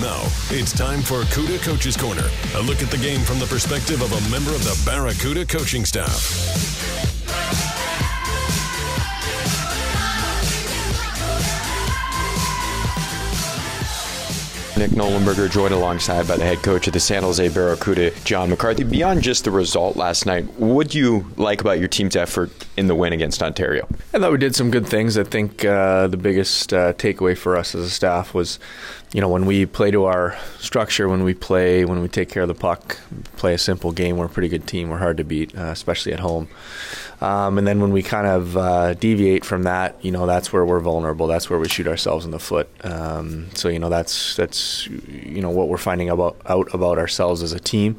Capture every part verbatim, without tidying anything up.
Now, it's time for Cuda Coach's Corner, a look at the game from the perspective of a member of the Barracuda coaching staff. Nick Nolenberger joined alongside by the head coach of the San Jose Barracuda, John McCarthy. Beyond just the result last night, what do you like about your team's effort in the win against Ontario? I thought we did some good things. I think uh, the biggest uh, takeaway for us as a staff was, you know, when we play to our structure, when we play, when we take care of the puck, play a simple game, we're a pretty good team. We're hard to beat, uh, especially at home. Um, and then when we kind of uh, deviate from that, you know, that's where we're vulnerable. That's where we shoot ourselves in the foot. Um, so, you know, that's that's you know what we're finding about, out about ourselves as a team,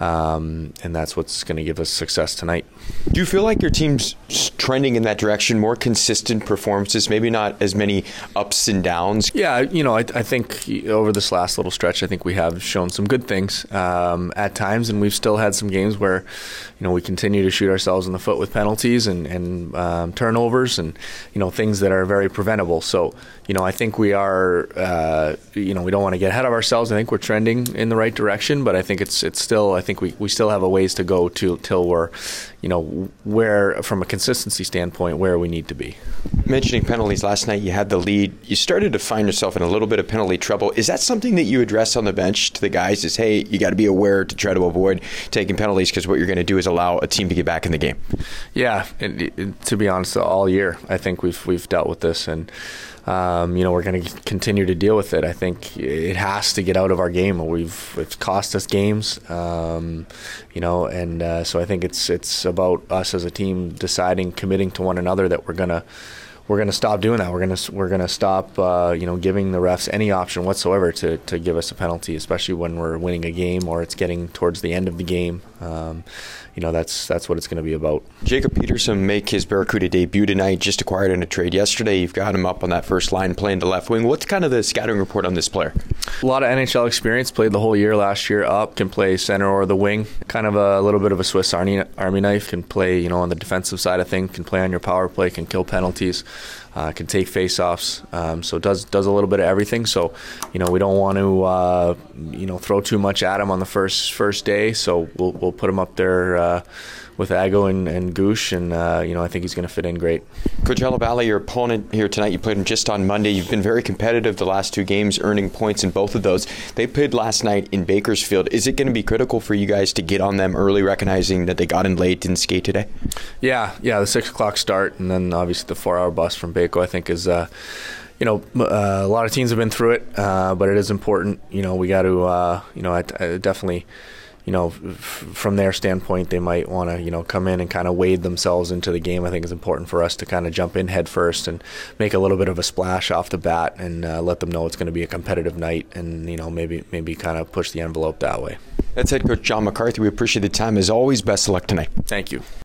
um, and that's what's going to give us success tonight. Do you feel like your team's trending in that direction, more consistent performances, maybe not as many ups and downs? Yeah, you know, I, I think over this last little stretch, I think we have shown some good things um, at times, and we've still had some games where, you know, we continue to shoot ourselves in the foot with penalties and, and um, turnovers and, you know, things that are very preventable. So, you know, I think we are, uh, you know, we don't want to get ahead of ourselves. I think we're trending in the right direction, but I think it's it's still, I think we, we still have a ways to go to till we're, you know, where from a consistency standpoint, where we need to be. Mentioning penalties, last night you had the lead. You started to find yourself in a little bit of penalty trouble. Is that something that you address on the bench to the guys is, hey, you got to be aware to try to avoid taking penalties because what you're going to do is allow a team to get back in the game? Yeah, and, and to be honest, all year I think we've we've dealt with this, and Um, you know, we're going to continue to deal with it. I think it has to get out of our game. We've it's cost us games, um, you know, and uh, so I think it's it's about us as a team deciding, committing to one another that we're gonna we're gonna stop doing that. We're gonna we're gonna stop, uh, you know, giving the refs any option whatsoever to to give us a penalty, especially when we're winning a game or it's getting towards the end of the game. Um, you know, that's that's what it's going to be about. Jacob Peterson make his Barracuda debut tonight, just acquired in a trade yesterday. You've got him up on that first line playing the left wing. What's kind of the scouting report on this player? A lot of N H L experience, played the whole year last year up, can play center or the wing. Kind of a little bit of a Swiss Army, Army knife, can play, you know, on the defensive side of things, can play on your power play, can kill penalties, uh, can take faceoffs. Um, so does does a little bit of everything. So, you know, we don't want to, uh, you know, throw too much at him on the first first day. So we'll, we'll put him up there uh, with Ago and, and Goosh, and uh, you know I think he's going to fit in great. Coachella Valley, your opponent here tonight, you played him just on Monday. You've been very competitive the last two games, earning points in both of those. They played last night in Bakersfield. Is it going to be critical for you guys to get on them early, recognizing that they got in late, didn't skate today? Yeah, yeah, the six o'clock start, and then obviously the four-hour bus from Baco, I think is. Uh, You know, uh, a lot of teams have been through it, uh, but it is important. You know, we got to, uh, you know, I, I definitely, you know, f- from their standpoint, they might want to, you know, come in and kind of wade themselves into the game. I think it's important for us to kind of jump in head first and make a little bit of a splash off the bat and uh, let them know it's going to be a competitive night and, you know, maybe maybe kind of push the envelope that way. That's head coach John McCarthy. We appreciate the time as always. Best of luck tonight. Thank you.